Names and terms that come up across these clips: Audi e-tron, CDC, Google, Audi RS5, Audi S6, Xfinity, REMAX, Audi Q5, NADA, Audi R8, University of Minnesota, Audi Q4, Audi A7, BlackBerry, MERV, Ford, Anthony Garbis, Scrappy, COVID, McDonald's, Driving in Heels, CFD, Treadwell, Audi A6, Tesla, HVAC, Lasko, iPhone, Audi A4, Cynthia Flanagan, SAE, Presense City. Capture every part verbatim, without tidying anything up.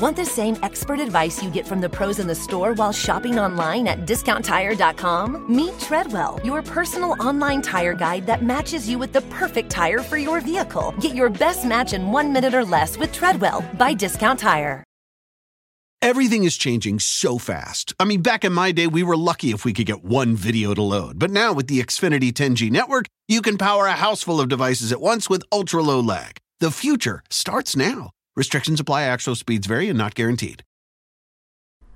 Want the same expert advice you get from the pros in the store while shopping online at discount tire dot com? Meet Treadwell, your personal online tire guide that matches you with the perfect tire for your vehicle. Get your best match in one minute or less with Treadwell by Discount Tire. Everything is changing so fast. I mean, back in my day, we were lucky if we could get one video to load. But now with the Xfinity ten G network, you can power a house full of devices at once with ultra-low lag. The future starts now. Restrictions apply. Actual speeds vary and not guaranteed.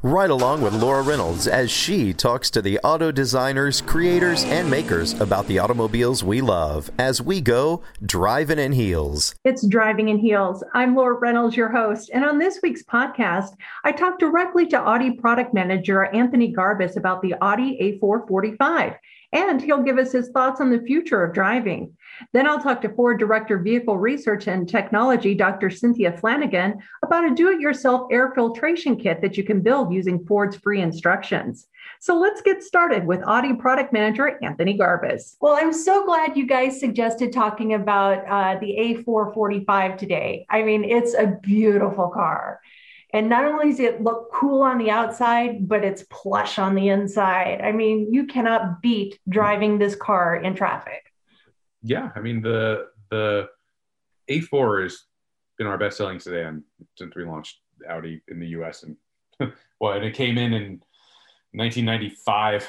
Right along with Laura Reynolds as she talks to the auto designers, creators, and makers about the automobiles we love as we go driving in heels. It's Driving in Heels. I'm Laura Reynolds, your host. And on this week's podcast, I talked directly to Audi product manager Anthony Garbis about the Audi A four forty-five. And he'll give us his thoughts on the future of driving. Then I'll talk to Ford Director Vehicle Research and Technology, Doctor Cynthia Flanagan, about a do-it-yourself air filtration kit that you can build using Ford's free instructions. So let's get started with Audi product manager Anthony Garbis. Well, I'm so glad you guys suggested talking about uh, the A four forty-five today. I mean, it's a beautiful car. And not only does it look cool on the outside, but it's plush on the inside. I mean, you cannot beat driving this car in traffic. Yeah, I mean, the the A four has been our best-selling sedan since we launched Audi in the U S. And well, and it came in in nineteen ninety-five,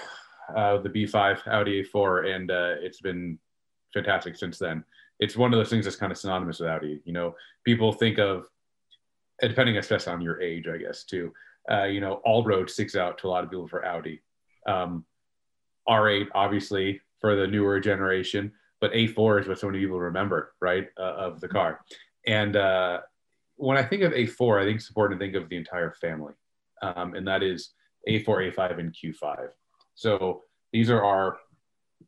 uh, the B five Audi A four, and uh, it's been fantastic since then. It's one of those things that's kind of synonymous with Audi. You know, people think of, and depending, especially on your age, I guess, too, uh, you know, all road sticks out to a lot of people for Audi. Um, R eight, obviously, for the newer generation, but A four is what so many people remember, right, uh, of the car. And uh, when I think of A four, I think it's important to think of the entire family, um, and that is A four, A five, and Q five. So these are our,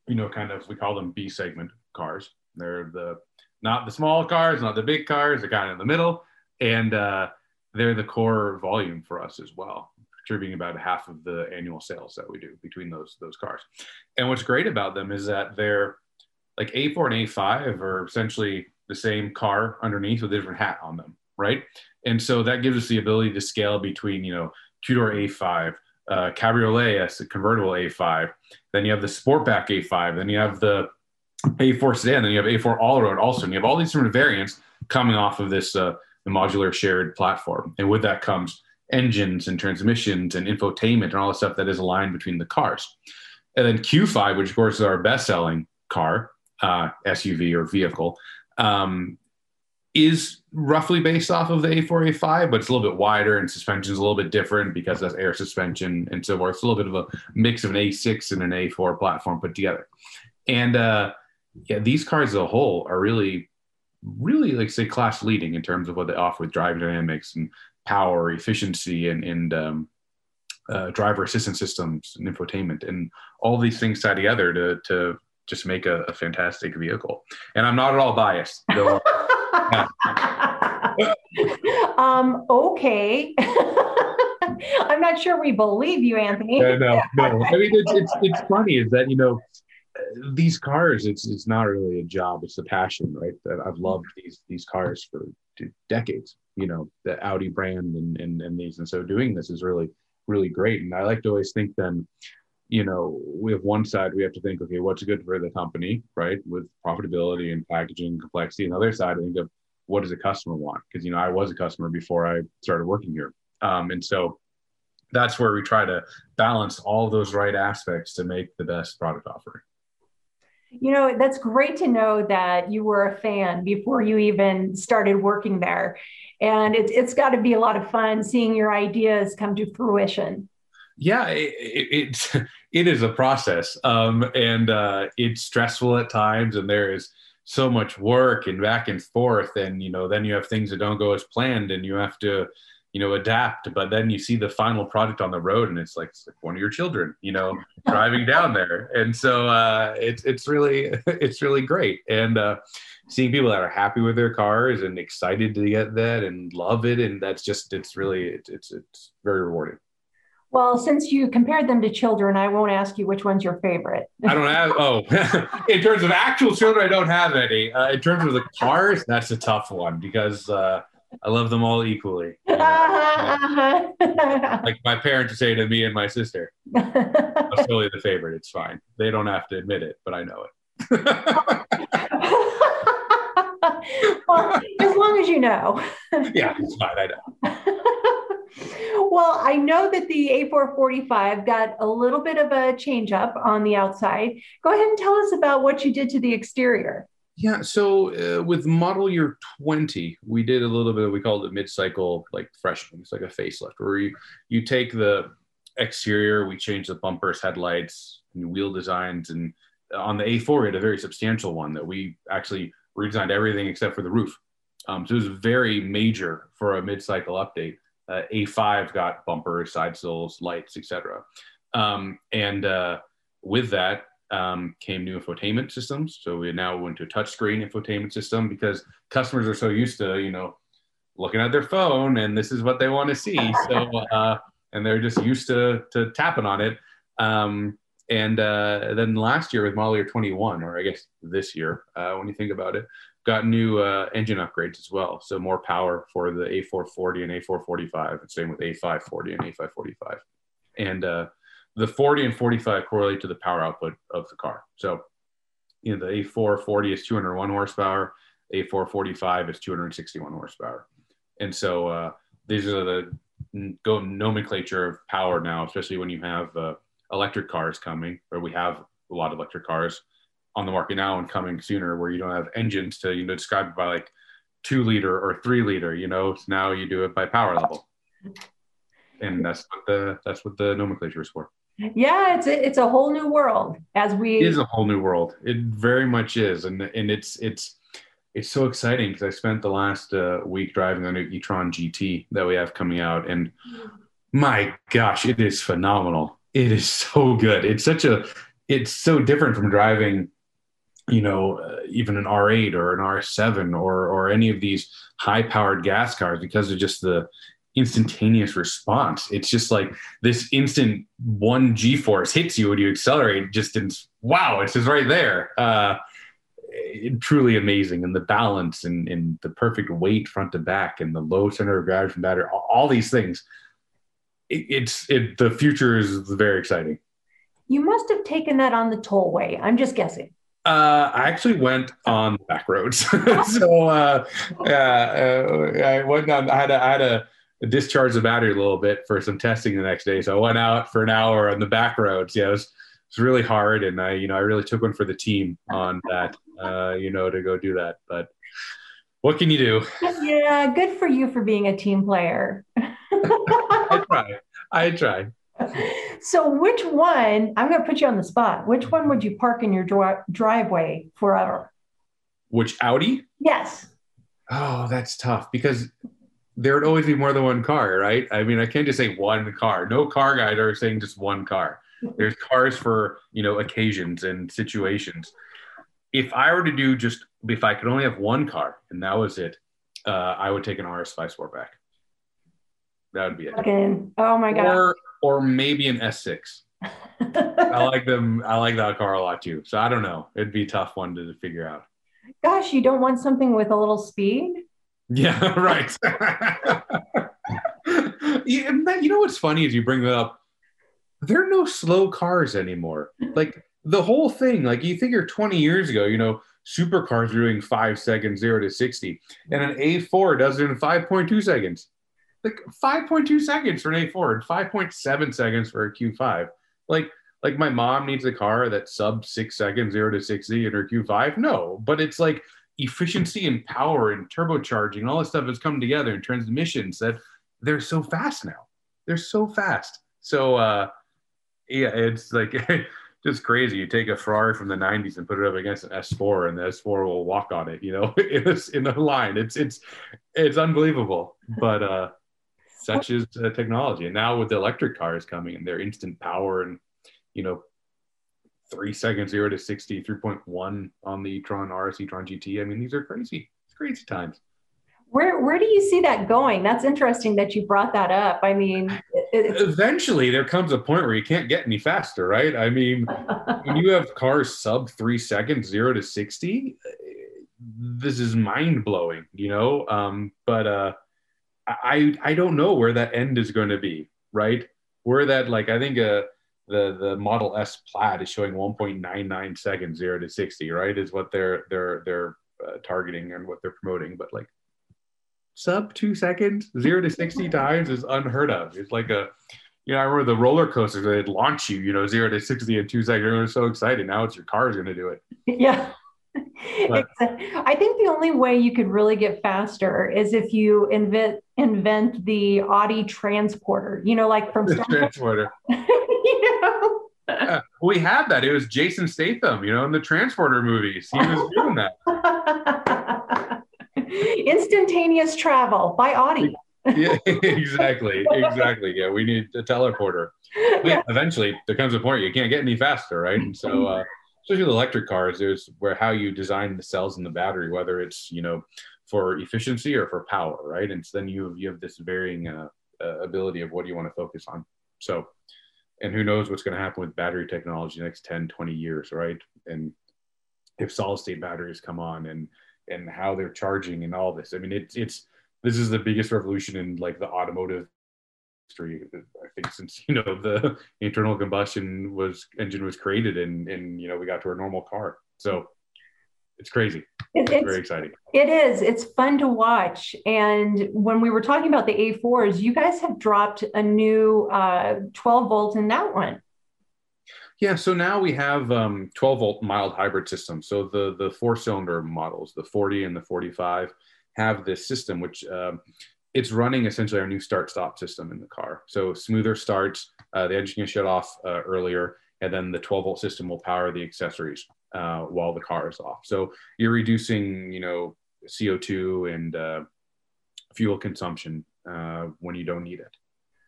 you know, kind of, we call them B-segment cars. They're the not the small cars, not the big cars, they're kind of in the middle. And uh, they're the core volume for us as well, contributing about half of the annual sales that we do between those those cars. And what's great about them is that they're like A four and A five are essentially the same car underneath with a different hat on them, right? And so that gives us the ability to scale between, you know, two-door A five, uh, cabriolet, as a convertible A five, then you have the Sportback A five, then you have the A four sedan, then you have A four all-road also, and you have all these different variants coming off of this uh, the modular shared platform. And with that comes engines and transmissions and infotainment and all the stuff that is aligned between the cars. And then Q five, which of course is our best-selling car, uh, S U V or vehicle, um, is roughly based off of the A four, A five, but it's a little bit wider and suspension is a little bit different because that's air suspension and so forth. It's a little bit of a mix of an A six and an A four platform put together. And uh, yeah, these cars as a whole are really really like say class leading in terms of what they offer with drive dynamics and power efficiency and, and um, uh, driver assistance systems and infotainment and all these things tied together to to just make a, a fantastic vehicle. And I'm not at all biased. Though. um, okay. I'm not sure we believe you, Anthony. Uh, no, no. I mean, it's, it's, it's funny is that, you know, these cars, it's it's not really a job, it's a passion, right? That I've loved these these cars for decades, you know, the Audi brand and, and and these. And so doing this is really, really great. And I like to always think then, you know, we have one side, we have to think, okay, what's good for the company, right? With profitability and packaging complexity. And the other side, I think of what does a customer want? Because, you know, I was a customer before I started working here. Um, and so that's where we try to balance all those right aspects to make the best product offering. You know, that's great to know that you were a fan before you even started working there. And it, it's got to be a lot of fun seeing your ideas come to fruition. Yeah, it it, it is a process. Um, and uh, it's stressful at times. And there is so much work and back and forth. And, you know, then you have things that don't go as planned and you have to, you know, adapt. But then you see the final product on the road and it's like, it's like one of your children, you know, driving down there. And so uh, it's, it's really, it's really great. And uh, seeing people that are happy with their cars and excited to get that and love it. And that's just, it's really, it's, it's, it's very rewarding. Well, since you compared them to children, I won't ask you which one's your favorite. I don't have, oh, in terms of actual children, I don't have any. Uh, in terms of the cars, that's a tough one because, uh, I love them all equally. You know? uh-huh, uh-huh. Like my parents say to me and my sister, I'm silly the favorite. It's fine. They don't have to admit it, but I know it. Well, as long as you know. Yeah, it's fine. I know. Well, I know that the A four forty-five got a little bit of a change up on the outside. Go ahead and tell us about what you did to the exterior. Yeah, so uh, with model year twenty, we did a little bit of, we called it mid-cycle, like freshman. It's like a facelift where you, you take the exterior, we changed the bumpers, headlights, new wheel designs. And on the A four, we had a very substantial one that we actually redesigned everything except for the roof. Um, so it was very major for a mid-cycle update. Uh, A five got bumpers, side sills, lights, et cetera. Um, and uh, with that, Um, came new infotainment systems. So we now went to a touchscreen infotainment system because customers are so used to, you know, looking at their phone and this is what they want to see. So, uh, and they're just used to, to tapping on it. Um, and uh, then last year with model year twenty-one, or I guess this year, uh, when you think about it, got new uh, engine upgrades as well. So more power for the A four forty and A four forty-five, and same with A five forty and A five forty-five. And uh, the forty and forty-five correlate to the power output of the car. So, you know, the A four forty is two hundred one horsepower, A four forty-five is two hundred sixty-one horsepower. And so uh, these are the go nomenclature of power now, especially when you have uh, electric cars coming, or we have a lot of electric cars on the market now and coming sooner, where you don't have engines to, you know, describe by like two liter or three liter, you know, so now you do it by power level. And that's what the, that's what the nomenclature is for. Yeah, it's a, it's a whole new world as we. It is a whole new world. It very much is, and and it's it's it's so exciting because I spent the last uh, week driving the new e-tron G T that we have coming out, and my gosh, it is phenomenal. It is so good. It's such a it's so different from driving, you know, uh, even an R eight or an R S seven or or any of these high-powered gas cars because of just the instantaneous response. It's just like this instant one G-force hits you when you accelerate, just in, wow, it's just right there. Uh, it, truly amazing. And the balance and, and the perfect weight front to back and the low center of gravity from battery, all, all these things. It, it's it, the future is very exciting. You must have taken that on the tollway. I'm just guessing. Uh, I actually went on the back roads. so uh, uh, uh, I went on, I had a, I had a, discharge the battery a little bit for some testing the next day. So I went out for an hour on the back roads. Yeah, it was, it was really hard. And I, you know, I really took one for the team on that, uh, you know, to go do that. But what can you do? Yeah, good for you for being a team player. I try. I try. So which one, I'm going to put you on the spot. Which one would you park in your dri- driveway forever? Which Audi? Yes. Oh, that's tough because there would always be more than one car, right? I mean, I can't just say one car. No car guys are saying just one car. There's cars for, you know, occasions and situations. If I were to do just, if I could only have one car and that was it, uh, I would take an R S five Sportback. That would be it. Okay. Oh my God. Or, or maybe an S six. I like them. I like that car a lot too. So I don't know. It'd be a tough one to figure out. Gosh, you don't want something with a little speed? Yeah, right. you, you know what's funny is you bring that up. There are no slow cars anymore. Like the whole thing, like you figure twenty years ago, you know, supercars were doing five seconds, zero to sixty. And an A four does it in five point two seconds. Like five point two seconds for an A four and five point seven seconds for a Q five. Like, like my mom needs a car that's sub six seconds, zero to sixty in her Q five. No, but it's like, efficiency and power and turbocharging, all this stuff has come together in transmissions that they're so fast now. They're so fast. So, uh, yeah, it's like just crazy. You take a Ferrari from the nineties and put it up against an S four and the S four will walk on it, you know, in the line. It's, it's, it's unbelievable, but uh, such is uh, technology. And now with the electric cars coming and their instant power and, you know, three seconds, zero to sixty, three point one on the e-tron R S, e-tron G T. I mean, these are crazy, it's crazy times. Where where do you see that going? That's interesting that you brought that up. I mean, it, eventually there comes a point where you can't get any faster, right? I mean, when you have cars sub three seconds, zero to sixty, this is mind blowing, you know? Um, but uh, I, I don't know where that end is going to be, right? Where that, like, I think uh, the the Model S Plaid is showing one point nine nine seconds, zero to sixty, right? Is what they're they're they're uh, targeting and what they're promoting. But like sub two seconds, zero to sixty times is unheard of. It's like a, you know, I remember the roller coasters, they'd launch you, you know, zero to sixty in two seconds. Everyone was so excited. Now it's your car's going to do it. Yeah. But I think the only way you could really get faster is if you invent invent the Audi transporter, you know, like from transporter. You know? Yeah, we had that. It was Jason Statham, you know, in the Transporter movies. He was doing that. Instantaneous travel by Audi. Yeah, exactly. Exactly. Yeah, we need a teleporter. Yeah, eventually, there comes a point you can't get any faster, right? And so, uh, especially with electric cars, there's where how you design the cells in the battery, whether it's, you know, for efficiency or for power, right? And so then you you have this varying uh, uh, ability of what do you want to focus on. So, and who knows what's going to happen with battery technology in the next ten, twenty years, right? And if solid state batteries come on, and and how they're charging and all this. I mean, it's it's this is the biggest revolution in like the automotive history, I think, since, you know, the internal combustion was engine was created, and and you know, we got to our normal car. So it's crazy. It's, it's very exciting. It is. It's fun to watch. And when we were talking about the A fours, you guys have dropped a new uh, twelve volt in that one. Yeah. So now we have um, twelve volt mild hybrid system. So the the four cylinder models, the forty and the forty-five, have this system, which um, it's running essentially our new start stop system in the car. So smoother starts, uh, the engine can shut off uh, earlier, and then the twelve volt system will power the accessories uh, while the car is off. So you're reducing, you know, C O two and uh, fuel consumption uh, when you don't need it.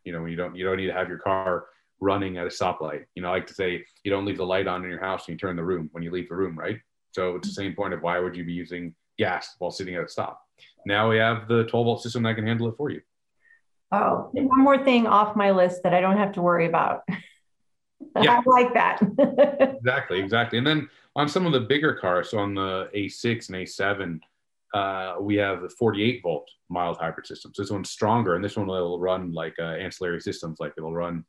You know, when you don't, you don't need to have your car running at a stoplight. You know, I like to say, you don't leave the light on in your house when you turn the room, when you leave the room, right? So it's the same point of why would you be using gas while sitting at a stop? Now we have the twelve volt system that can handle it for you. Oh, one more thing off my list that I don't have to worry about. Yeah. I like that. Exactly, exactly. And then on some of the bigger cars, so on the A six and A seven, uh, we have the forty-eight volt mild hybrid system. So this one's stronger, and this one will run like uh, ancillary systems, like it'll run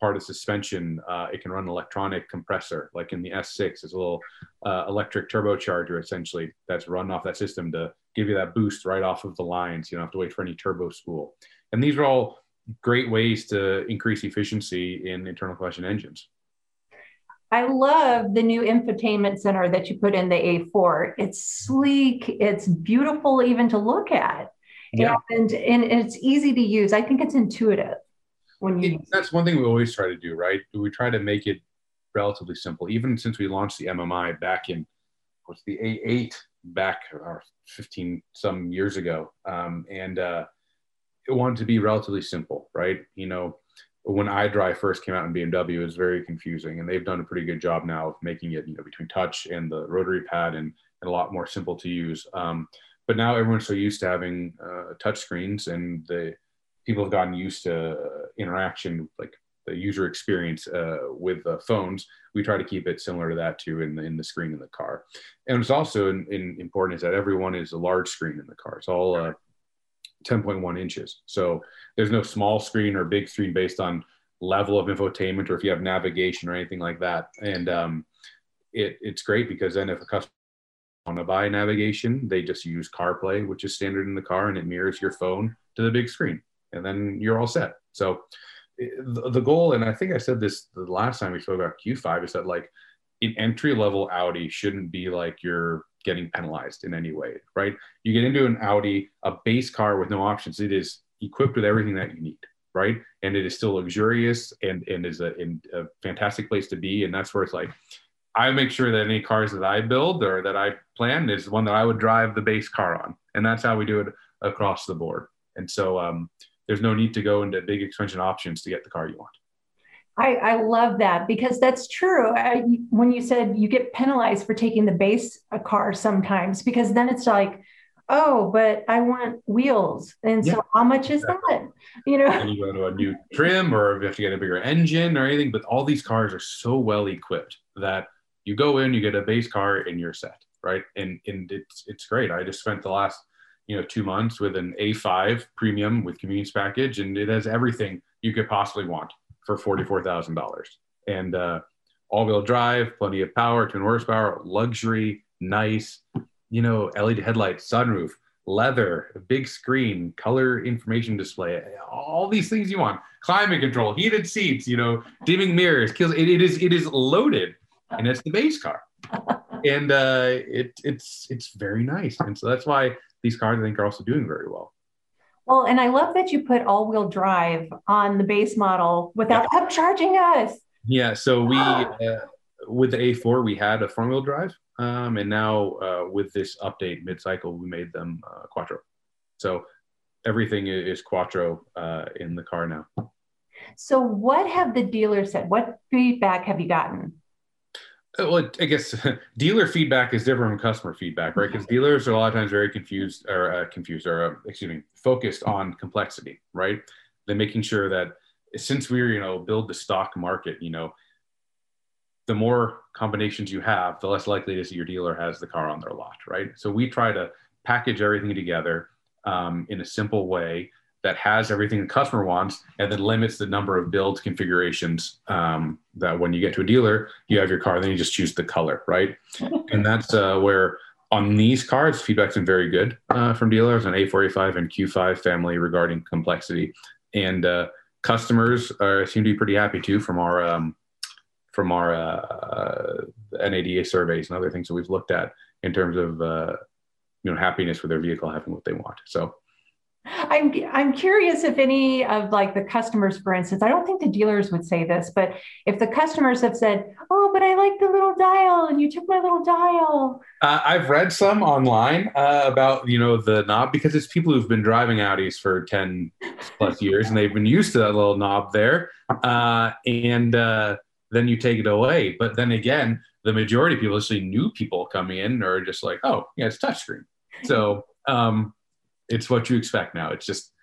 part of suspension. Uh, it can run electronic compressor, like in the S six, it's a little uh, electric turbocharger, essentially, that's run off that system to give you that boost right off of the lines. You don't have to wait for any turbo spool. And these are all great ways to increase efficiency in internal combustion engines. I love the new infotainment center that you put in the A four. It's sleek, it's beautiful even to look at, yeah. and, and it's easy to use. I think it's intuitive. When you it, that's one thing we always try to do, right? We try to make it relatively simple. Even since we launched the M M I back in, what's the A eight back or fifteen some years ago. Um, and uh, it wanted to be relatively simple, right? You know, when iDrive first came out in B M W, it was very confusing, and they've done a pretty good job now of making it, you know, between touch and the rotary pad, and, and a lot more simple to use. Um, but now everyone's so used to having uh, touch screens, and the people have gotten used to interaction, like the user experience uh, with the phones. We try to keep it similar to that too in the, in the screen in the car. And what's also in, in important is that everyone is a large screen in the car. It's all uh, ten point one inches. So there's no small screen or big screen based on level of infotainment, or if you have navigation or anything like that. And um, it, it's great because then if a customer wants to buy navigation, they just use CarPlay, which is standard in the car, and it mirrors your phone to the big screen, and then you're all set. So the goal, and I think I said this the last time we spoke about Q five, is that like an entry-level Audi shouldn't be like you're getting penalized in any way, right? You get into an Audi, a base car with no options. It is equipped with everything that you need, right? And it is still luxurious and, and is a, and a fantastic place to be. And that's where it's like, I make sure that any cars that I build or that I plan is one that I would drive the base car on. And that's how we do it across the board. And so, um, there's no need to go into big expansion options to get the car you want. I, I love that, because that's true. I, when you said you get penalized for taking the base a car sometimes, because then it's like, oh, but I want wheels. And yeah, so how much is exactly that? You know, and you go to a new trim, or if you have to get a bigger engine or anything, but all these cars are so well equipped that you go in, you get a base car, and you're set. right? And and it's it's great. I just spent the last you know two months with an A five premium with convenience package, and it has everything you could possibly want for forty-four thousand dollars. And uh, all-wheel drive, plenty of power, twin horsepower, luxury, nice, you know, L E D headlights, sunroof, leather, big screen, color information display, all these things you want. Climate control, heated seats, you know, dimming mirrors, kills. It, it is it is loaded, and it's the base car, and uh, it it's it's very nice, and so that's why these cars I think are also doing very well. Well, and I love that you put all-wheel drive on the base model without yeah. upcharging us. Yeah, so we uh, with the A four we had a front-wheel drive. Um, and now uh, with this update mid-cycle, we made them uh, quattro. So everything is quattro uh, in the car now. So what have the dealers said? What feedback have you gotten? Uh, well, I guess dealer feedback is different from customer feedback, right? Because dealers are a lot of times very confused or uh, confused or, uh, excuse me, focused on complexity, right? They're making sure that since we, you know, build the stock market, you know, the more combinations you have, the less likely it is that your dealer has the car on their lot, right? So we try to package everything together um, in a simple way that has everything the customer wants and then limits the number of build configurations um, that when you get to a dealer, you have your car, then you just choose the color, right? And that's uh, where on these cars, feedback's been very good uh, from dealers on A four, A five, and Q five family regarding complexity. And uh, customers are, seem to be pretty happy too from our... Um, from our uh, N A D A surveys and other things that we've looked at in terms of uh, you know happiness with their vehicle having what they want. So, I'm I'm curious if any of like the customers, for instance, I don't think the dealers would say this, but if the customers have said, "Oh, but I like the little dial, and you took my little dial." Uh, I've read some online uh, about you know the knob because it's people who've been driving Audis for ten plus years and they've been used to that little knob there, uh, and. Uh, then you take it away. But then again, the majority of people, especially new people coming in, are just like, oh, yeah, it's touchscreen. So um, it's what you expect now. It's just,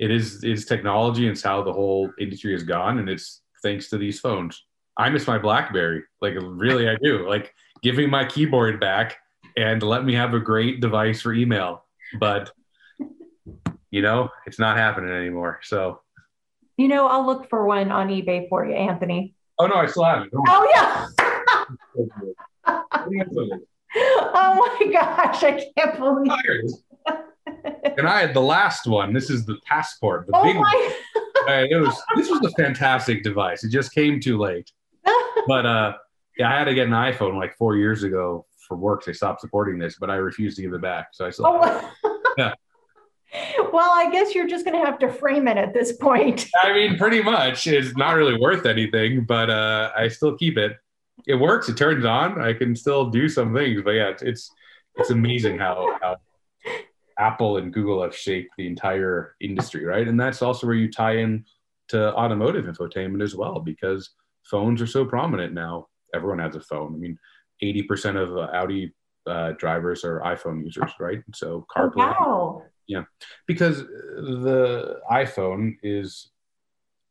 it is is technology, and it's how the whole industry has gone. And it's thanks to these phones. I miss my BlackBerry. Like, really, I do. Like, give me my keyboard back and let me have a great device for email. But, you know, it's not happening anymore. So, you know, I'll look for one on eBay for you, Anthony. Oh, no, I still have it. Oh, oh yeah. Oh, my gosh. I can't believe it. And I had the last one. This is the Passport, the oh big my. One. It was, this was a fantastic device. It just came too late. But uh, yeah, I had to get an iPhone like four years ago for work. They stopped supporting this, but I refused to give it back. So I still oh have it. Yeah. Well, I guess you're just going to have to frame it at this point. I mean, pretty much. It's not really worth anything, but uh, I still keep it. It works. It turns on. I can still do some things. But yeah, it's it's amazing how, how Apple and Google have shaped the entire industry, right? And that's also where you tie in to automotive infotainment as well, because phones are so prominent now. Everyone has a phone. I mean, eighty percent of uh, Audi uh, drivers are iPhone users, right? So CarPlay. Wow. Yeah, because the iPhone is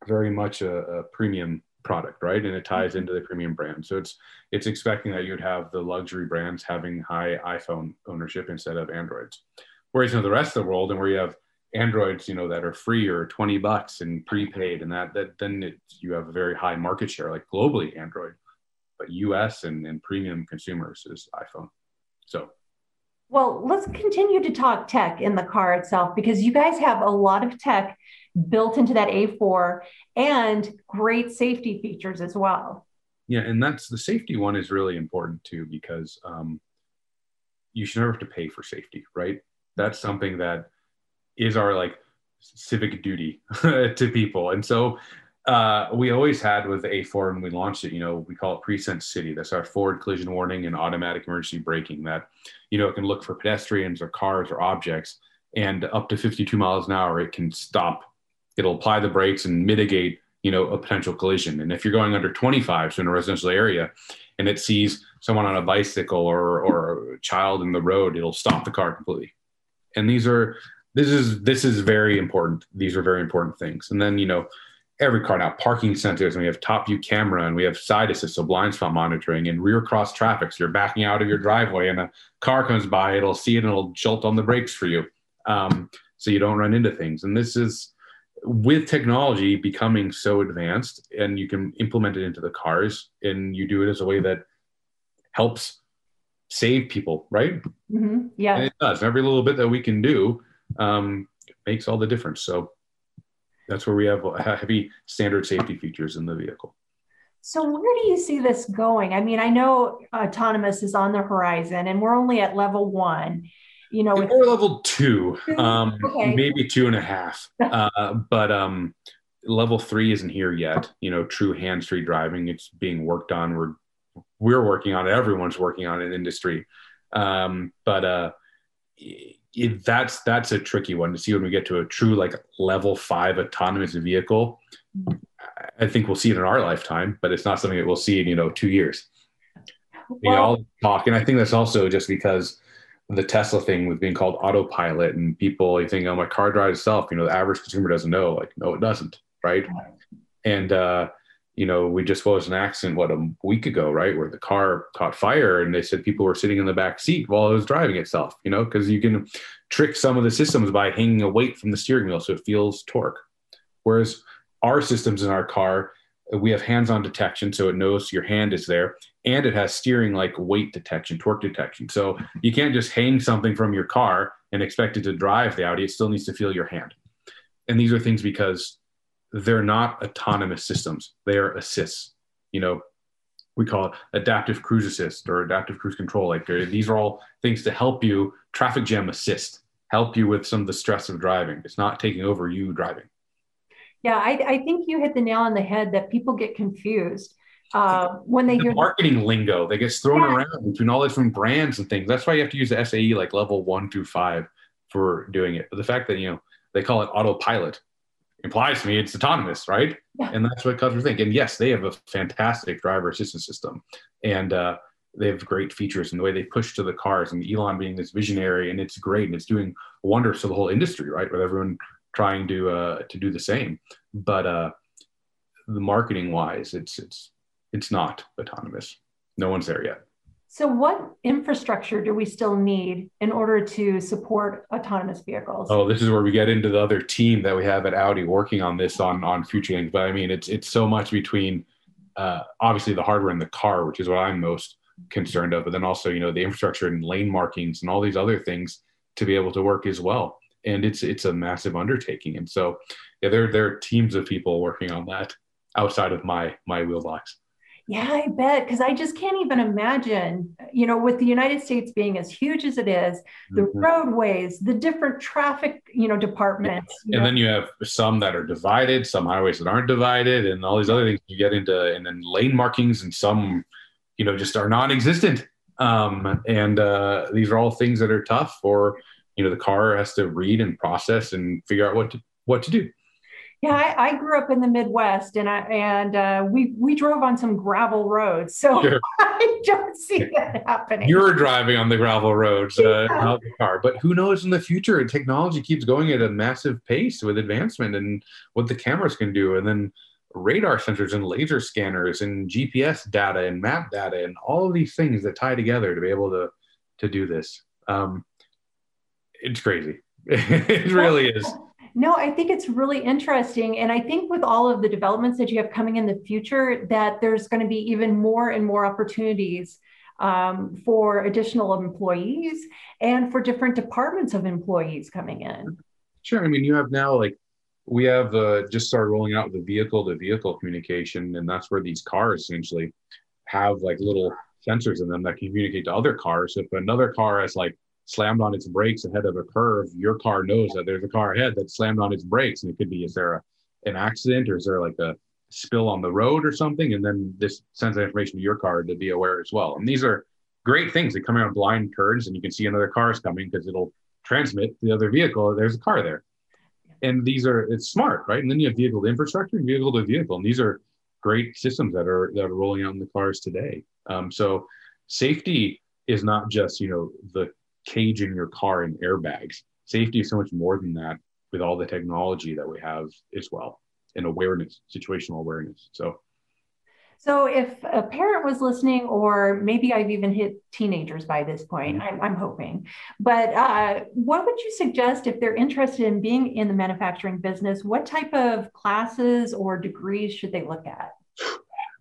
very much a, a premium product, right? And it ties into the premium brand. So it's it's expecting that you'd have the luxury brands having high iPhone ownership instead of Androids. Whereas in the rest of the world, and where you have Androids, you know, that are free or twenty bucks and prepaid and that, that then it, you have a very high market share, like globally Android, but U S and, and premium consumers is iPhone. So. Well, let's continue to talk tech in the car itself, because you guys have a lot of tech built into that A four and great safety features as well. Yeah, and that's the safety one is really important too, because um, you should never have to pay for safety, right? That's something that is our like civic duty to people. And so uh, we always had with the A four when we launched it, you know, we call it Presense City. That's our forward collision warning and automatic emergency braking that, you know, it can look for pedestrians or cars or objects, and up to fifty-two miles an hour, it can stop. It'll apply the brakes and mitigate, you know, a potential collision. And if you're going under twenty-five, so in a residential area, and it sees someone on a bicycle or, or a child in the road, it'll stop the car completely. And these are, this is, this is very important. These are very important things. And then, you know, every car now, parking sensors, and we have top view camera, and we have side assist, so blind spot monitoring, and rear cross traffic. So you're backing out of your driveway and a car comes by, it'll see it and it'll jolt on the brakes for you. Um, so you don't run into things. And this is with technology becoming so advanced, and you can implement it into the cars, and you do it as a way that helps save people, right? Mm-hmm. Yeah. And it does. Every little bit that we can do um, makes all the difference. So that's where we have heavy standard safety features in the vehicle. So where do you see this going? I mean, I know autonomous is on the horizon and we're only at level one, you know. We're level two, two? Um, okay. Maybe two and a half, uh, but um, level three isn't here yet. You know, true hands-free driving, it's being worked on. We're, we're working on it. Everyone's working on it in the industry. Um, but uh, it, that's, that's a tricky one to see when we get to a true like level five autonomous vehicle. Mm-hmm. I think we'll see it in our lifetime, but it's not something that we'll see in, you know, two years. Well, you know, all talk. And I think that's also just because the Tesla thing with being called autopilot, and people, you think, oh, my car drives itself. You know, the average consumer doesn't know. Like, no, it doesn't. Right. And, uh, you know, we just well, was an accident, what, a week ago, right, where the car caught fire and they said people were sitting in the back seat while it was driving itself, you know, because you can trick some of the systems by hanging a weight from the steering wheel so it feels torque. Whereas our systems in our car, we have hands-on detection, so it knows your hand is there, and it has steering like weight detection, torque detection. So you can't just hang something from your car and expect it to drive the Audi. It still needs to feel your hand. And these are things because they're not autonomous systems. They are assists. You know, we call it adaptive cruise assist or adaptive cruise control. Like, these are all things to help you, traffic jam assist, help you with some of the stress of driving. It's not taking over you driving. Yeah, I, I think you hit the nail on the head that people get confused uh, when they the hear marketing the- lingo. They get thrown yeah. around between all these different brands and things. That's why you have to use the S A E like level one through five for doing it. But the fact that, you know, they call it autopilot implies to me it's autonomous, right? Yeah. And that's what customers think. And yes, they have a fantastic driver assistance system, and uh, they have great features in the way they push to the cars. And Elon being this visionary, and it's great, and it's doing wonders to the whole industry, right? With everyone trying to uh, to do the same, but uh, the marketing wise, it's it's it's not autonomous. No one's there yet. So, what infrastructure do we still need in order to support autonomous vehicles? Oh, this is where we get into the other team that we have at Audi working on this on on future things. But I mean, it's it's so much between uh, obviously the hardware in the car, which is what I'm most concerned of, but then also, you know, the infrastructure and lane markings and all these other things to be able to work as well. And it's it's a massive undertaking. And so yeah, there, there are teams of people working on that outside of my my wheelbox. Yeah, I bet, because I just can't even imagine, you know, with the United States being as huge as it is, the mm-hmm. roadways, the different traffic, you know, departments. Yeah. You and know. Then you have some that are divided, some highways that aren't divided, and all these other things you get into, and then lane markings, and some, you know, just are non-existent. Um, and uh, these are all things that are tough for, you know, the car has to read and process and figure out what to, what to do. Yeah, I, I grew up in the Midwest, and I and uh, we we drove on some gravel roads, so sure. I don't see that happening. You're driving on the gravel roads, uh, yeah. not the car. But who knows in the future? Technology keeps going at a massive pace with advancement and what the cameras can do, and then radar sensors and laser scanners and G P S data and map data and all of these things that tie together to be able to to do this. Um, It's crazy. It really is. No, I think it's really interesting. And I think with all of the developments that you have coming in the future, that there's going to be even more and more opportunities um, for additional employees and for different departments of employees coming in. Sure. I mean, you have now, like, we have uh, just started rolling out the vehicle to vehicle communication. And that's where these cars essentially have like little sensors in them that communicate to other cars. So if another car has like slammed on its brakes ahead of a curve, your car knows that there's a car ahead that slammed on its brakes. And it could be, is there a, an accident, or is there like a spill on the road or something? And then this sends that information to your car to be aware as well. And these are great things. They come out of blind curves, and you can see another car is coming because it'll transmit to the other vehicle, there's a car there. And these are, it's smart, right? And then you have vehicle to infrastructure and vehicle to vehicle. And these are great systems that are, that are rolling out in the cars today. Um, so safety is not just, you know, the cage in your car and airbags. Safety is so much more than that with all the technology that we have as well. and awareness, situational awareness. So, so if a parent was listening, or maybe I've even hit teenagers by this point, I'm, I'm hoping, but uh, what would you suggest if they're interested in being in the manufacturing business? What type of classes or degrees should they look at?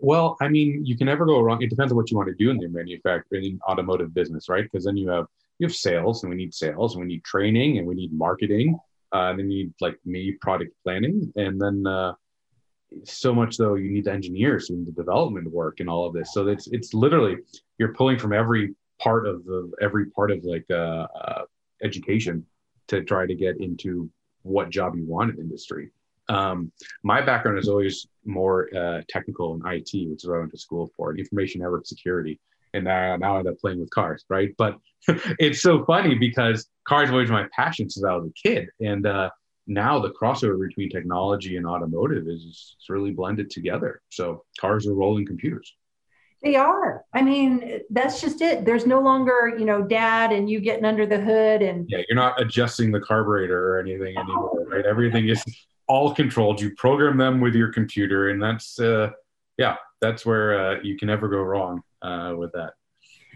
Well, I mean, you can never go wrong. It depends on what you want to do in the manufacturing, in automotive business, right? Because then you have you have sales, and we need sales, and we need training, and we need marketing, uh, and we need like maybe product planning, and then uh, so much though you need the engineers, you need the development work, and all of this. So it's it's literally you're pulling from every part of the every part of like uh, uh, education to try to get into what job you want in industry. Um, my background is always more uh, technical in I T, which is what I went to school for, information network security. And uh, now I end up playing with cars, right? But it's so funny because cars were always my passion since I was a kid. And uh, now the crossover between technology and automotive is it's really blended together. So cars are rolling computers. They are. I mean, that's just it. There's no longer, you know, dad and you getting under the hood. And yeah, you're not adjusting the carburetor or anything anymore, right? Everything is... all controlled. You program them with your computer, and that's uh yeah that's where uh, you can never go wrong uh with that.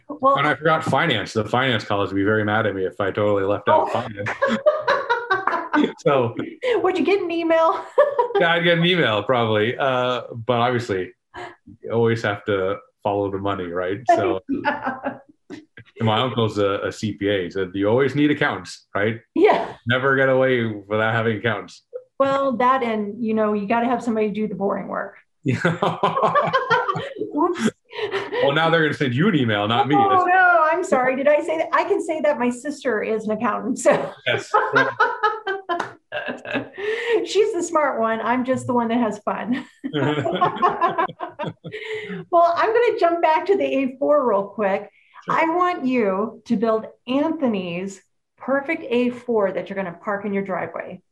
Well, and I forgot finance. The finance college would be very mad at me if I totally left out oh. finance. So would you get an email? Yeah, I'd get an email probably, uh but obviously you always have to follow the money, right? So yeah. And my uncle's a, a C P A. He said you always need accountants, right? Yeah, never get away without having accountants. Well, that, and, you know, you got to have somebody do the boring work. Oops. Well, now they're going to send you an email, not me. Oh, no, I'm sorry. Did I say that? I can say that my sister is an accountant. So yes. She's the smart one. I'm just the one that has fun. Well, I'm going to jump back to the A four real quick. Sure. I want you to build Anthony's perfect A four that you're going to park in your driveway.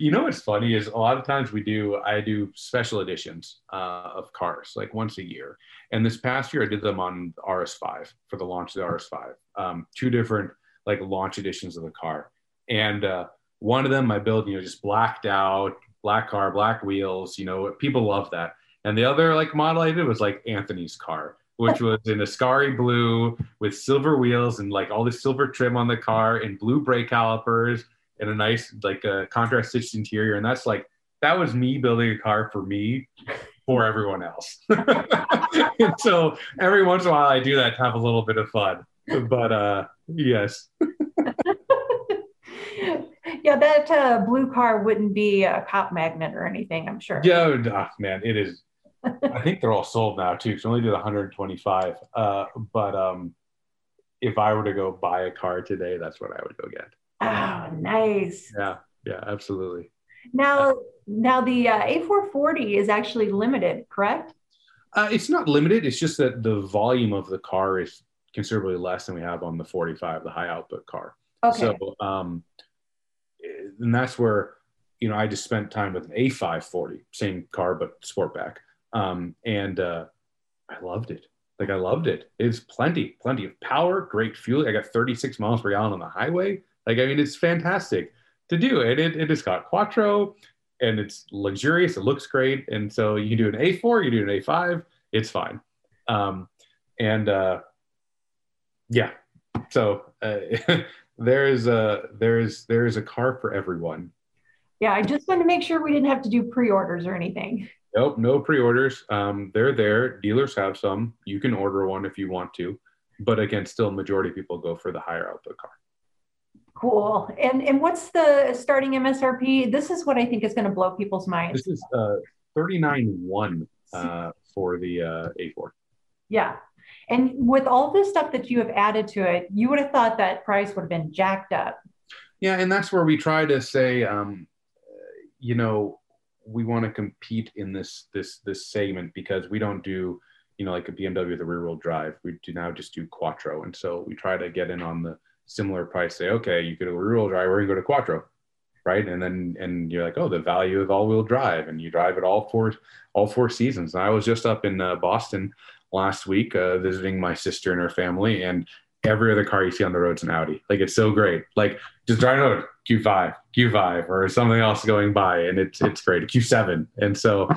You know what's funny is a lot of times we do I do special editions uh, of cars like once a year, and this past year I did them on the R S five for the launch of the R S five. Um, two different like launch editions of the car, and uh, one of them I built, you know, just blacked out, black car, black wheels, you know, people love that. And the other like model I did was like Anthony's car, which was in a Ascari blue with silver wheels and like all the silver trim on the car and blue brake calipers and a nice like a uh, contrast stitched interior. And that's like, that was me building a car for me, for everyone else. So every once in a while I do that to have a little bit of fun, but uh, yes. Yeah, that uh, blue car wouldn't be a cop magnet or anything, I'm sure. Yeah, oh, man, it is. I think they're all sold now too, because we only did one hundred twenty-five. Uh, but um, if I were to go buy a car today, that's what I would go get. Oh, nice. Yeah, yeah, absolutely. Now, now the uh, A four forty is actually limited, correct? Uh, it's not limited. It's just that the volume of the car is considerably less than we have on the forty-five, the high output car. Okay. So, um, and that's where, you know, I just spent time with an A five forty, same car, but Sportback. Um, and uh, I loved it. Like, I loved it. It's plenty, plenty of power, great fuel. I got thirty-six miles per gallon on the highway. Like, I mean, it's fantastic to do. And it, it has got quattro, and it's luxurious. It looks great. And so you do an A four, you do an A five, it's fine. Um, and uh, yeah, so uh, there is a, there is, there is a car for everyone. Yeah, I just wanted to make sure we didn't have to do pre-orders or anything. Nope, no pre-orders. Um, they're there. Dealers have some. You can order one if you want to. But again, still majority of people go for the higher output car. Cool. And and what's the starting M S R P? This is what I think is going to blow people's minds. This is uh, thirty-nine one uh, for the uh, A four. Yeah. And with all this stuff that you have added to it, you would have thought that price would have been jacked up. Yeah. And that's where we try to say, um, you know, we want to compete in this, this, this segment because we don't do, you know, like a B M W with a rear wheel drive. We do now just do quattro. And so we try to get in on the similar price, say, okay, you could go rear-wheel drive or you go to quattro, right? And then, and you're like, oh, the value of all-wheel drive, and you drive it all four, all four seasons. And I was just up in uh, Boston last week uh, visiting my sister and her family, and every other car you see on the road's an Audi. Like, it's so great. Like, just driving over, Q five, Q five, or something else going by, and it's it's great, a Q seven. And so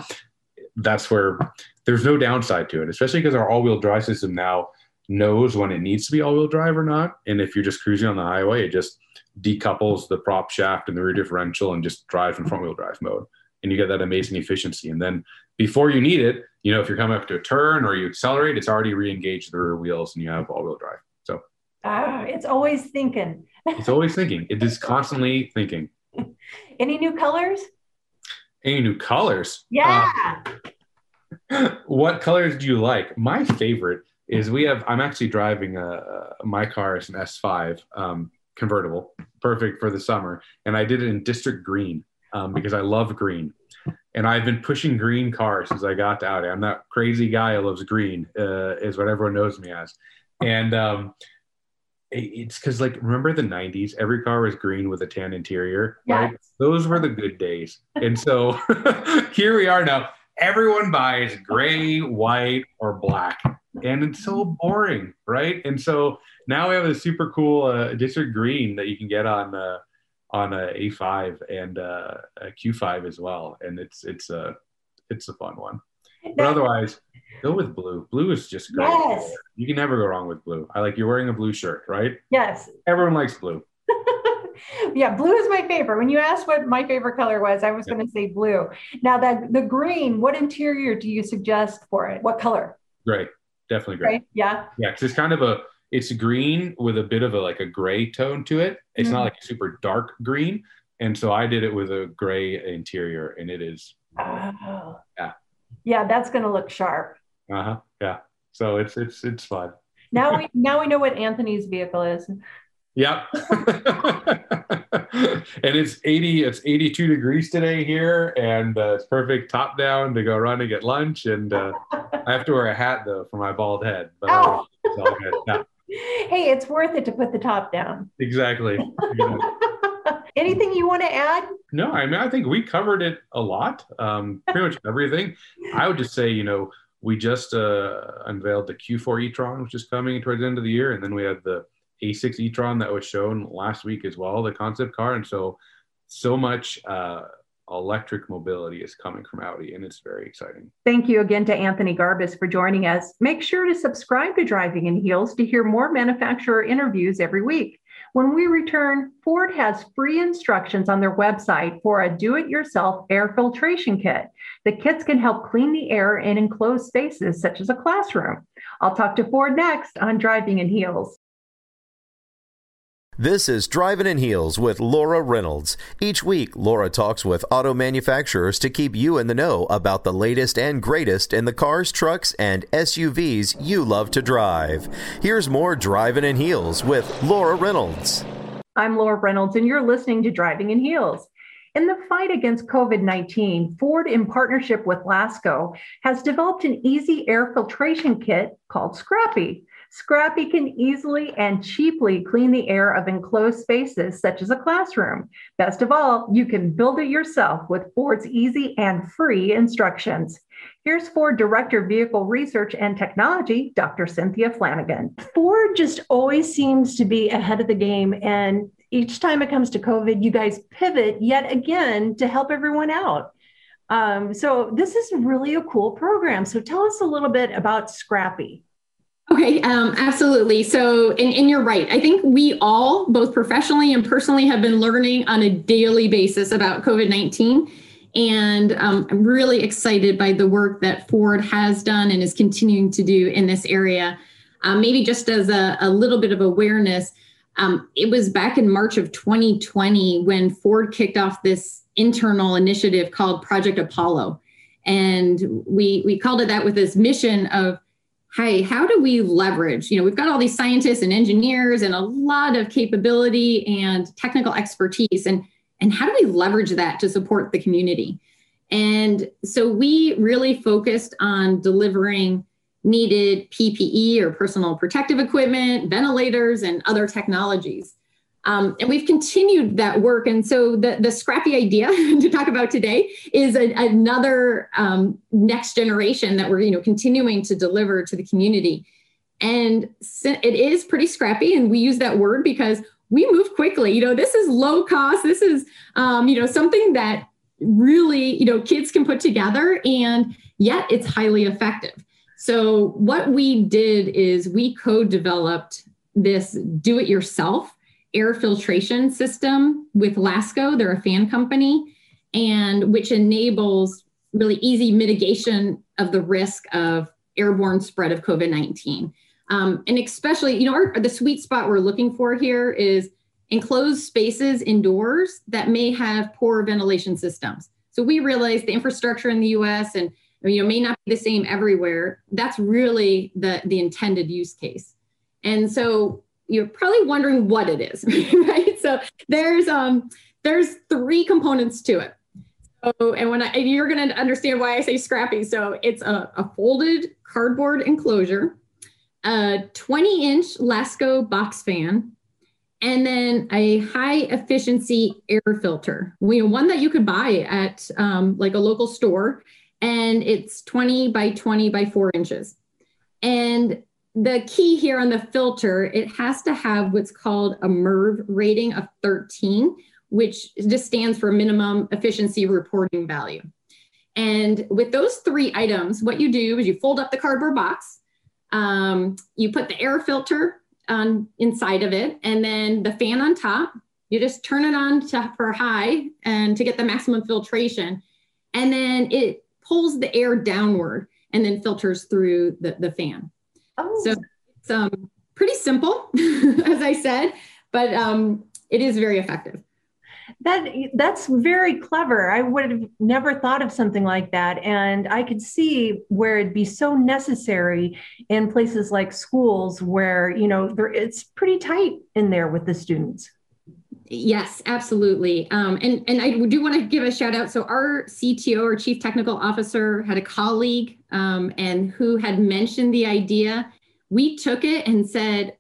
that's where there's no downside to it, especially because our all-wheel drive system now knows when it needs to be all-wheel drive or not. And if you're just cruising on the highway, it just decouples the prop shaft and the rear differential and just drives in front-wheel drive mode. And you get that amazing efficiency. And then before you need it, you know, if you're coming up to a turn or you accelerate, it's already re-engaged the rear wheels and you have all-wheel drive. So ah, it's always thinking. It's always thinking. It is constantly thinking. Any new colors? Any new colors? Yeah. Uh, what colors do you like? My favorite is we have, I'm actually driving a, my car is an S five um, convertible, perfect for the summer. And I did it in district green um, because I love green. And I've been pushing green cars since I got to Audi. I'm that crazy guy who loves green, uh, is what everyone knows me as. And um, it's because, like, remember the nineties? Every car was green with a tan interior. Yeah. Right? Those were the good days. And so here we are now. Everyone buys gray, white, or black. And it's so boring, right? And so now we have a super cool uh, district green that you can get on uh, on a A five and uh, a Q five as well, and it's it's a it's a fun one. But otherwise, go with blue. Blue is just great. Yes. You can never go wrong with blue. I like you're wearing a blue shirt, right? Yes. Everyone likes blue. Yeah, blue is my favorite. When you asked what my favorite color was, I was yeah. going to say blue. Now that the green, what interior do you suggest for it? What color? Gray, definitely gray. Right? Yeah. Yeah, because it's kind of a. It's green with a bit of a, like a gray tone to it. It's mm-hmm. not like a super dark green. And so I did it with a gray interior and it is, oh. yeah. Yeah, that's going to look sharp. Uh-huh, yeah. So it's, it's, it's fun. Now we, now we know what Anthony's vehicle is. Yep. And it's eighty, it's eighty-two degrees today here and uh, it's perfect top down to go run and get lunch. And uh, I have to wear a hat though for my bald head. But oh. It's all good. No. Hey, it's worth it to put the top down. Exactly. Yeah. Anything you want to add? No, I mean, I think we covered it a lot, um, pretty much everything. I would just say, you know, we just uh, unveiled the Q four e-tron, which is coming towards the end of the year. And then we had the A six e-tron that was shown last week as well, the concept car. And so, so much uh, electric mobility is coming from Audi, and it's very exciting. Thank you again to Anthony Garbis for joining us. Make sure to subscribe to Driving in Heels to hear more manufacturer interviews every week. When we return, Ford has free instructions on their website for a do-it-yourself air filtration kit. The kits can help clean the air in enclosed spaces, such as a classroom. I'll talk to Ford next on Driving in Heels. This is Driving in Heels with Laura Reynolds. Each week, Laura talks with auto manufacturers to keep you in the know about the latest and greatest in the cars, trucks, and S U Vs you love to drive. Here's more Driving in Heels with Laura Reynolds. I'm Laura Reynolds, and you're listening to Driving in Heels. In the fight against COVID nineteen, Ford, in partnership with Lasko, has developed an easy air filtration kit called Scrappy. Scrappy can easily and cheaply clean the air of enclosed spaces, such as a classroom. Best of all, you can build it yourself with Ford's easy and free instructions. Here's Ford Director Vehicle Research and Technology, Doctor Cynthia Flanagan. Ford just always seems to be ahead of the game. And each time it comes to COVID, you guys pivot yet again to help everyone out. Um, so this is really a cool program. So tell us a little bit about Scrappy. Okay, um, absolutely. So, and, and you're right. I think we all, both professionally and personally, have been learning on a daily basis about COVID nineteen. And um, I'm really excited by the work that Ford has done and is continuing to do in this area. Um, maybe just as a, a little bit of awareness, um, it was back in March of twenty twenty when Ford kicked off this internal initiative called Project Apollo. And we we called it that with this mission of, hey, how do we leverage, you know, we've got all these scientists and engineers and a lot of capability and technical expertise, and, and how do we leverage that to support the community? And so we really focused on delivering needed P P E or personal protective equipment, ventilators, and other technologies. Um, and we've continued that work. And so the, the Scrappy idea to talk about today is a, another um, next generation that we're, you know, continuing to deliver to the community. And it is pretty scrappy. And we use that word because we move quickly. You know, this is low cost. This is, um, you know, something that really, you know, kids can put together, and yet it's highly effective. So what we did is we co-developed this do-it-yourself air filtration system with Lasko. They're a fan company, and which enables really easy mitigation of the risk of airborne spread of COVID nineteen. Um, and especially, you know, our, the sweet spot we're looking for here is enclosed spaces indoors that may have poor ventilation systems. So we realize the infrastructure in the U S and, you know, may not be the same everywhere. That's really the, the intended use case. And so you're probably wondering what it is, right? So there's um there's three components to it. So, and when I, and you're going to understand why I say scrappy. So it's a, a folded cardboard enclosure, a twenty inch Lasko box fan, and then a high efficiency air filter. We, one that you could buy at um, like a local store, and it's twenty by twenty by four inches. And the key here on the filter, it has to have what's called a MERV rating of thirteen, which just stands for minimum efficiency reporting value. And with those three items, what you do is you fold up the cardboard box, um, you put the air filter on inside of it, and then the fan on top. You just turn it on to, for high and to get the maximum filtration. And then it pulls the air downward and then filters through the, the fan. Oh. So it's um, pretty simple, as I said, but um, it is very effective. That that's very clever. I would have never thought of something like that. And I could see where it'd be so necessary in places like schools where, you know, there, it's pretty tight in there with the students. Yes, absolutely. Um, and, and I do want to give a shout out. So our C T O, or Chief Technical Officer, had a colleague um, and who had mentioned the idea. We took it and said,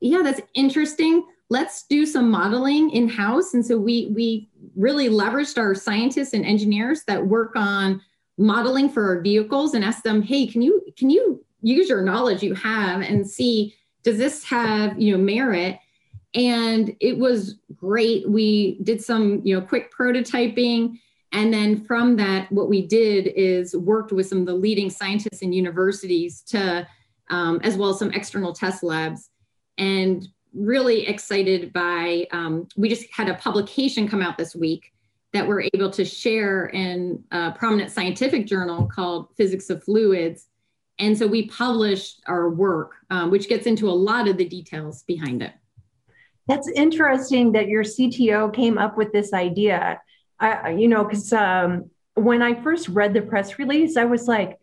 yeah, that's interesting. Let's do some modeling in-house. And so we we really leveraged our scientists and engineers that work on modeling for our vehicles and asked them, hey, can you can you use your knowledge you have and see, does this have, you know, merit? And it was great. We did some, you know, quick prototyping. And then from that, what we did is worked with some of the leading scientists and universities to, um, as well as some external test labs, and really excited by, um, we just had a publication come out this week that we're able to share in a prominent scientific journal called Physics of Fluids. And so we published our work, um, which gets into a lot of the details behind it. That's interesting that your C T O came up with this idea. I, you know, because um, when I first read the press release, I was like,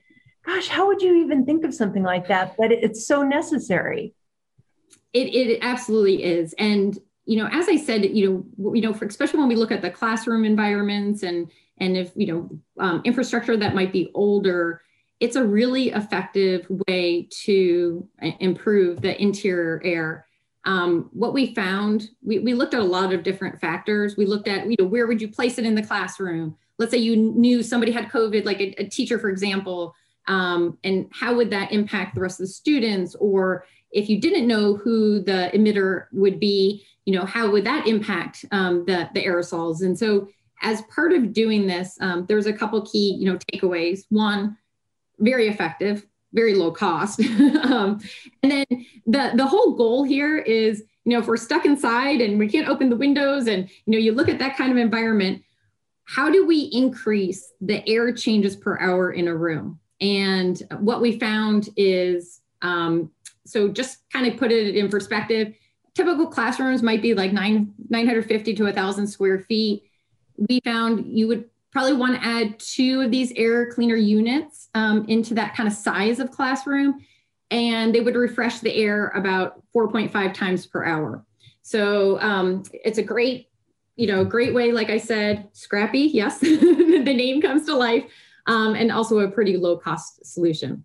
gosh, how would you even think of something like that? But it's so necessary. It, it absolutely is. And, you know, as I said, you know, you know, for, especially when we look at the classroom environments and, and if, you know, um, infrastructure that might be older, it's a really effective way to improve the interior air. Um, what we found, we, we looked at a lot of different factors. We looked at, you know, where would you place it in the classroom? Let's say you knew somebody had COVID, like a, a teacher, for example, um, and how would that impact the rest of the students? Or if you didn't know who the emitter would be, you know, how would that impact um, the, the aerosols? And so as part of doing this, um, there's a couple key, you know, takeaways. One, very effective, very low cost. um, and then the, the whole goal here is, you know, if we're stuck inside and we can't open the windows and, you know, you look at that kind of environment, how do we increase the air changes per hour in a room? And what we found is, um, so just kind of put it in perspective, typical classrooms might be like nine, nine hundred fifty to one thousand square feet. We found you would probably want to add two of these air cleaner units um, into that kind of size of classroom, and they would refresh the air about four point five times per hour. So um, it's a great, you know, great way, like I said, scrappy, yes, the name comes to life, um, and also a pretty low cost solution.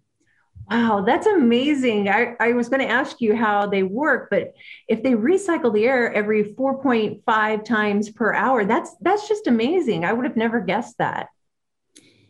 Wow, that's amazing. I, I was going to ask you how they work, but if they recycle the air every four point five times per hour, that's that's just amazing. I would have never guessed that.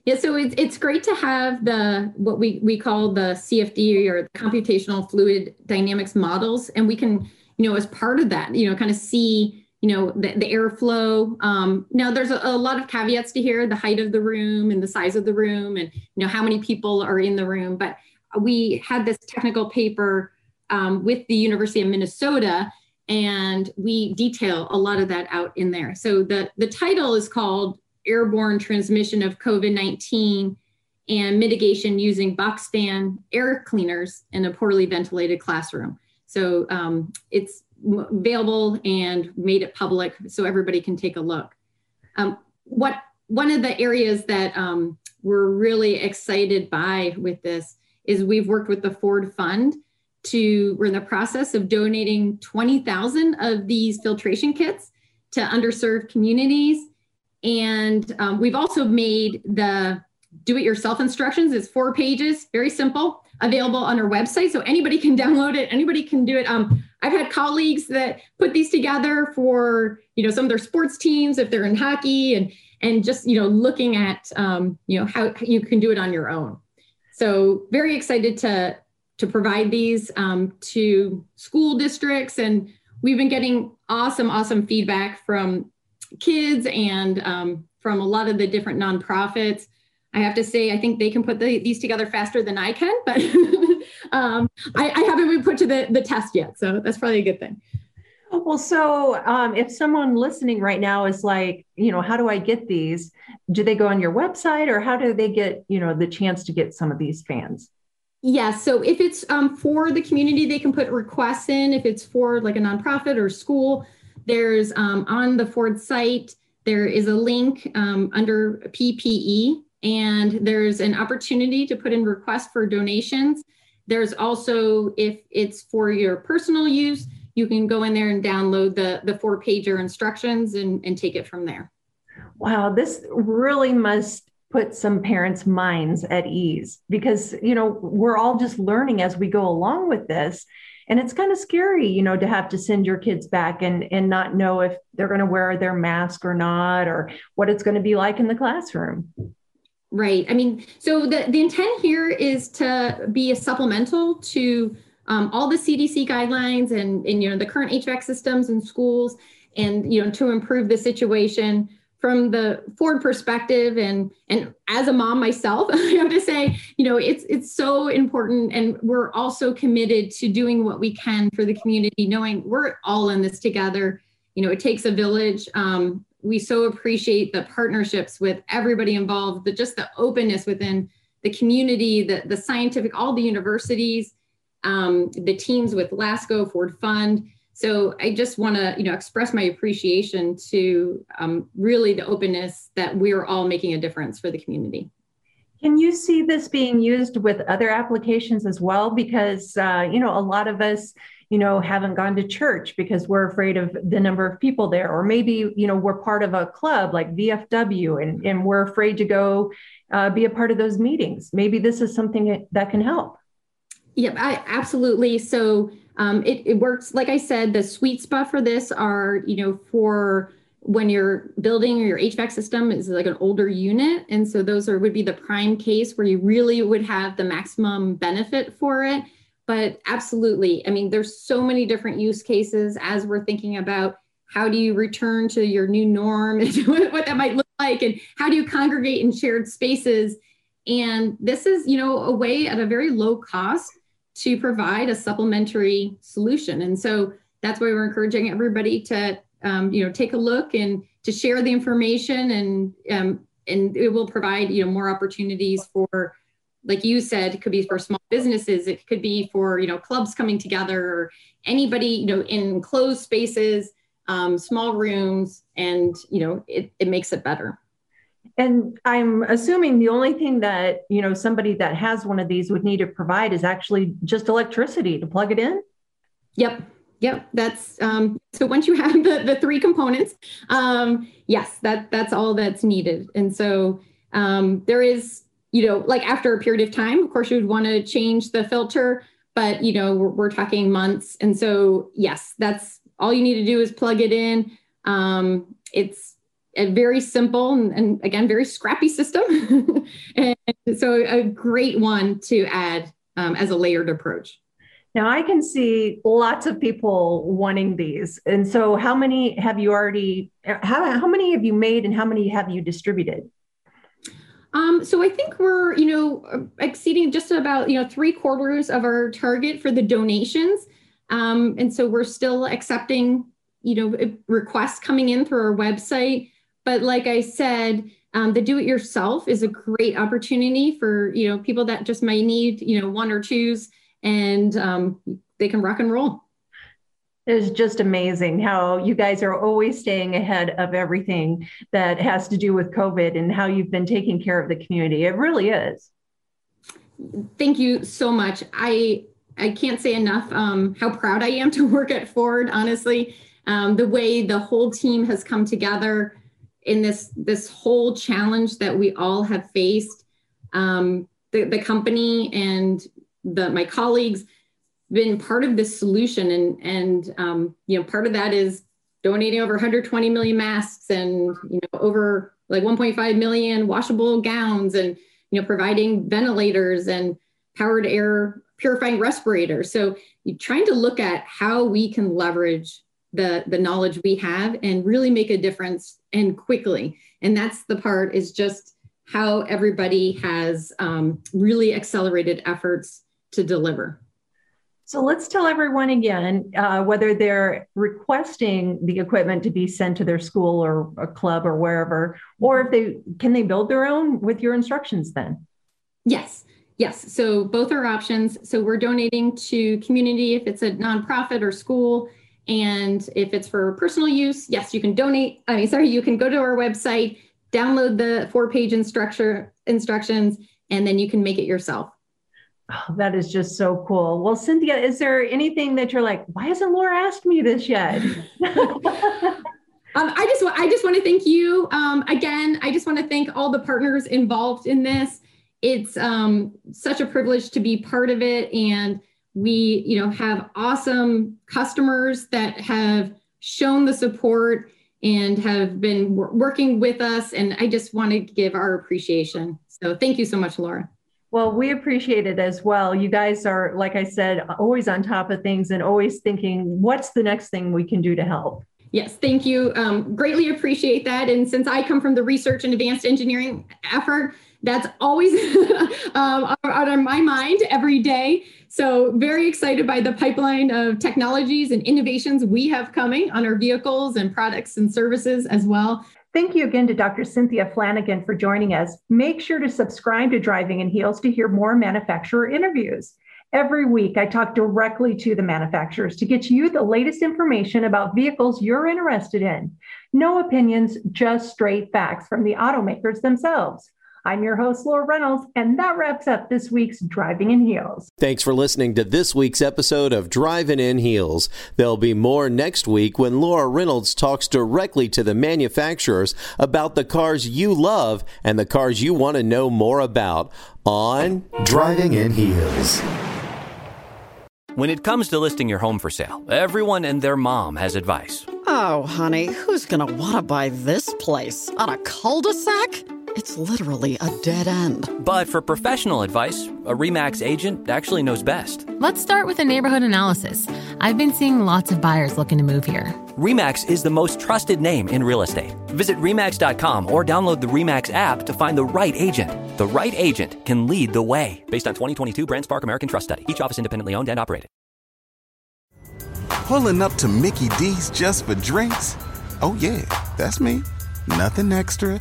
Yeah, so it's it's great to have the what we, we call the C F D, or computational fluid dynamics models, and we can you know, as part of that, you know, kind of see, you know, the, the airflow. Um, now, there's a, a lot of caveats to here, the height of the room and the size of the room and, you know, how many people are in the room. But we had this technical paper um, with the University of Minnesota, and we detail a lot of that out in there. So the, the title is called Airborne Transmission of COVID nineteen and Mitigation Using Box Fan Air Cleaners in a Poorly Ventilated Classroom. So um, it's available and made it public so everybody can take a look. Um, what one of the areas that um, we're really excited by with this is we've worked with the Ford Fund to, we're in the process of donating twenty thousand of these filtration kits to underserved communities. And um, we've also made the do-it-yourself instructions. It's four pages, very simple, available on our website. So anybody can download it, anybody can do it. Um, I've had colleagues that put these together for, you know, some of their sports teams, if they're in hockey, and, and just, you know, looking at, um, you know, how you can do it on your own. So very excited to, to provide these um, to school districts. And we've been getting awesome, awesome feedback from kids and um, from a lot of the different nonprofits. I have to say, I think they can put the, these together faster than I can, but um, I, I haven't been put to the, the test yet. So that's probably a good thing. Well, so um, if someone listening right now is like, you know, how do I get these? Do they go on your website, or how do they get, you know, the chance to get some of these fans? Yeah. So if it's um, for the community, they can put requests in. If it's for like a nonprofit or school, there's um, on the Ford site, there is a link um, under P P E, and there's an opportunity to put in requests for donations. There's also, if it's for your personal use, you can go in there and download the, the four pager instructions and, and take it from there. Wow, this really must put some parents' minds at ease, because, you know, we're all just learning as we go along with this. And it's kind of scary, you know, to have to send your kids back and, and not know if they're going to wear their mask or not, or what it's going to be like in the classroom. Right. I mean, so the, the intent here is to be a supplemental to um, all the C D C guidelines and, and, you know, the current H V A C systems in schools, and, you know, to improve the situation from the Ford perspective. And, and as a mom myself, I have to say, you know, it's, it's so important. And we're also committed to doing what we can for the community, knowing we're all in this together. You know, it takes a village. Um, we so appreciate the partnerships with everybody involved, the, just the openness within the community, the, the scientific, all the universities, um, the teams with Lasko, Ford Fund. So I just want to, you know, express my appreciation to um, really the openness that we're all making a difference for the community. Can you see this being used with other applications as well? Because, uh, you know, a lot of us, you know, haven't gone to church because we're afraid of the number of people there, or maybe, you know, we're part of a club like V F W and, and we're afraid to go uh, be a part of those meetings. Maybe this is something that can help. Yep, I, absolutely. So um, it, it works. Like I said, the sweet spot for this are, you know, for when your building or your H V A C system is like an older unit. And so those are would be the prime case where you really would have the maximum benefit for it. But absolutely. I mean, there's so many different use cases as we're thinking about how do you return to your new norm and what that might look like, and how do you congregate in shared spaces. And this is, you know, a way at a very low cost to provide a supplementary solution. And so that's why we're encouraging everybody to, um, you know, take a look and to share the information, and, um, and it will provide, you know, more opportunities for, like you said, it could be for small businesses. It could be for, you know, clubs coming together, or anybody, you know, in enclosed spaces, um, small rooms, and, you know, it, it makes it better. And I'm assuming the only thing that, you know, somebody that has one of these would need to provide is actually just electricity to plug it in? Yep. Yep. That's um, so once you have the, the three components, um, yes, that that's all that's needed. And so um, there is, you know, like after a period of time, of course, you would want to change the filter, but, you know, we're, we're talking months. And so, yes, that's all you need to do is plug it in. Um, it's a very simple and, and again, very scrappy system. And so a great one to add um, as a layered approach. Now I can see lots of people wanting these. And so how many have you already, how, how many have you made and how many have you distributed? Um, so I think we're, you know, exceeding just about, you know, three quarters of our target for the donations. Um, and so we're still accepting, you know, requests coming in through our website. But like I said, um, the do-it-yourself is a great opportunity for, you know, people that just might need, you know, one or twos, and um, they can rock and roll. It's just amazing how you guys are always staying ahead of everything that has to do with COVID and how you've been taking care of the community. It really is. Thank you so much. I I can't say enough um, how proud I am to work at Ford, honestly. Um, the way the whole team has come together in this, this whole challenge that we all have faced, um, the, the company and the, my colleagues, been part of this solution. And, and um, you know, part of that is donating over one hundred twenty million masks and, you know, over like one point five million washable gowns and, you know, providing ventilators and powered air purifying respirators. So you're trying to look at how we can leverage the, the knowledge we have and really make a difference, and quickly. And that's the part, is just how everybody has um, really accelerated efforts to deliver. So let's tell everyone again, uh, whether they're requesting the equipment to be sent to their school or a club or wherever, or if they, can they build their own with your instructions then? Yes, yes. So both are options. So we're donating to community if it's a nonprofit or school, and if it's for personal use, yes, you can donate. I mean, sorry, you can go to our website, download the four-page instructor instructions, and then you can make it yourself. Oh, that is just so cool. Well, Cynthia, is there anything that you're like, why hasn't Laura asked me this yet? um, I just want, I just want to thank you. Um, again, I just want to thank all the partners involved in this. It's um, such a privilege to be part of it. And we, you know, have awesome customers that have shown the support and have been wor- working with us. And I just want to give our appreciation. So thank you so much, Laura. Well, we appreciate it as well. You guys are, like I said, always on top of things and always thinking, what's the next thing we can do to help? Yes, thank you. Um, greatly appreciate that. And since I come from the research and advanced engineering effort, that's always um, out of my mind every day. So very excited by the pipeline of technologies and innovations we have coming on our vehicles and products and services as well. Thank you again to Doctor Cynthia Flanagan for joining us. Make sure to subscribe to Driving in Heels to hear more manufacturer interviews. Every week, I talk directly to the manufacturers to get you the latest information about vehicles you're interested in. No opinions, just straight facts from the automakers themselves. I'm your host, Laura Reynolds, and that wraps up this week's Driving in Heels. Thanks for listening to this week's episode of Driving in Heels. There'll be more next week when Laura Reynolds talks directly to the manufacturers about the cars you love and the cars you want to know more about on Driving in Heels. When it comes to listing your home for sale, everyone and their mom has advice. Oh, honey, who's going to want to buy this place? On a cul-de-sac? It's literally a dead end. But for professional advice, a REMAX agent actually knows best. Let's start with a neighborhood analysis. I've been seeing lots of buyers looking to move here. REMAX is the most trusted name in real estate. Visit REMAX dot com or download the REMAX app to find the right agent. The right agent can lead the way. Based on twenty twenty-two BrandSpark American Trust Study. Each office independently owned and operated. Pulling up to Mickey D's just for drinks? Oh, yeah, that's me. Nothing extra,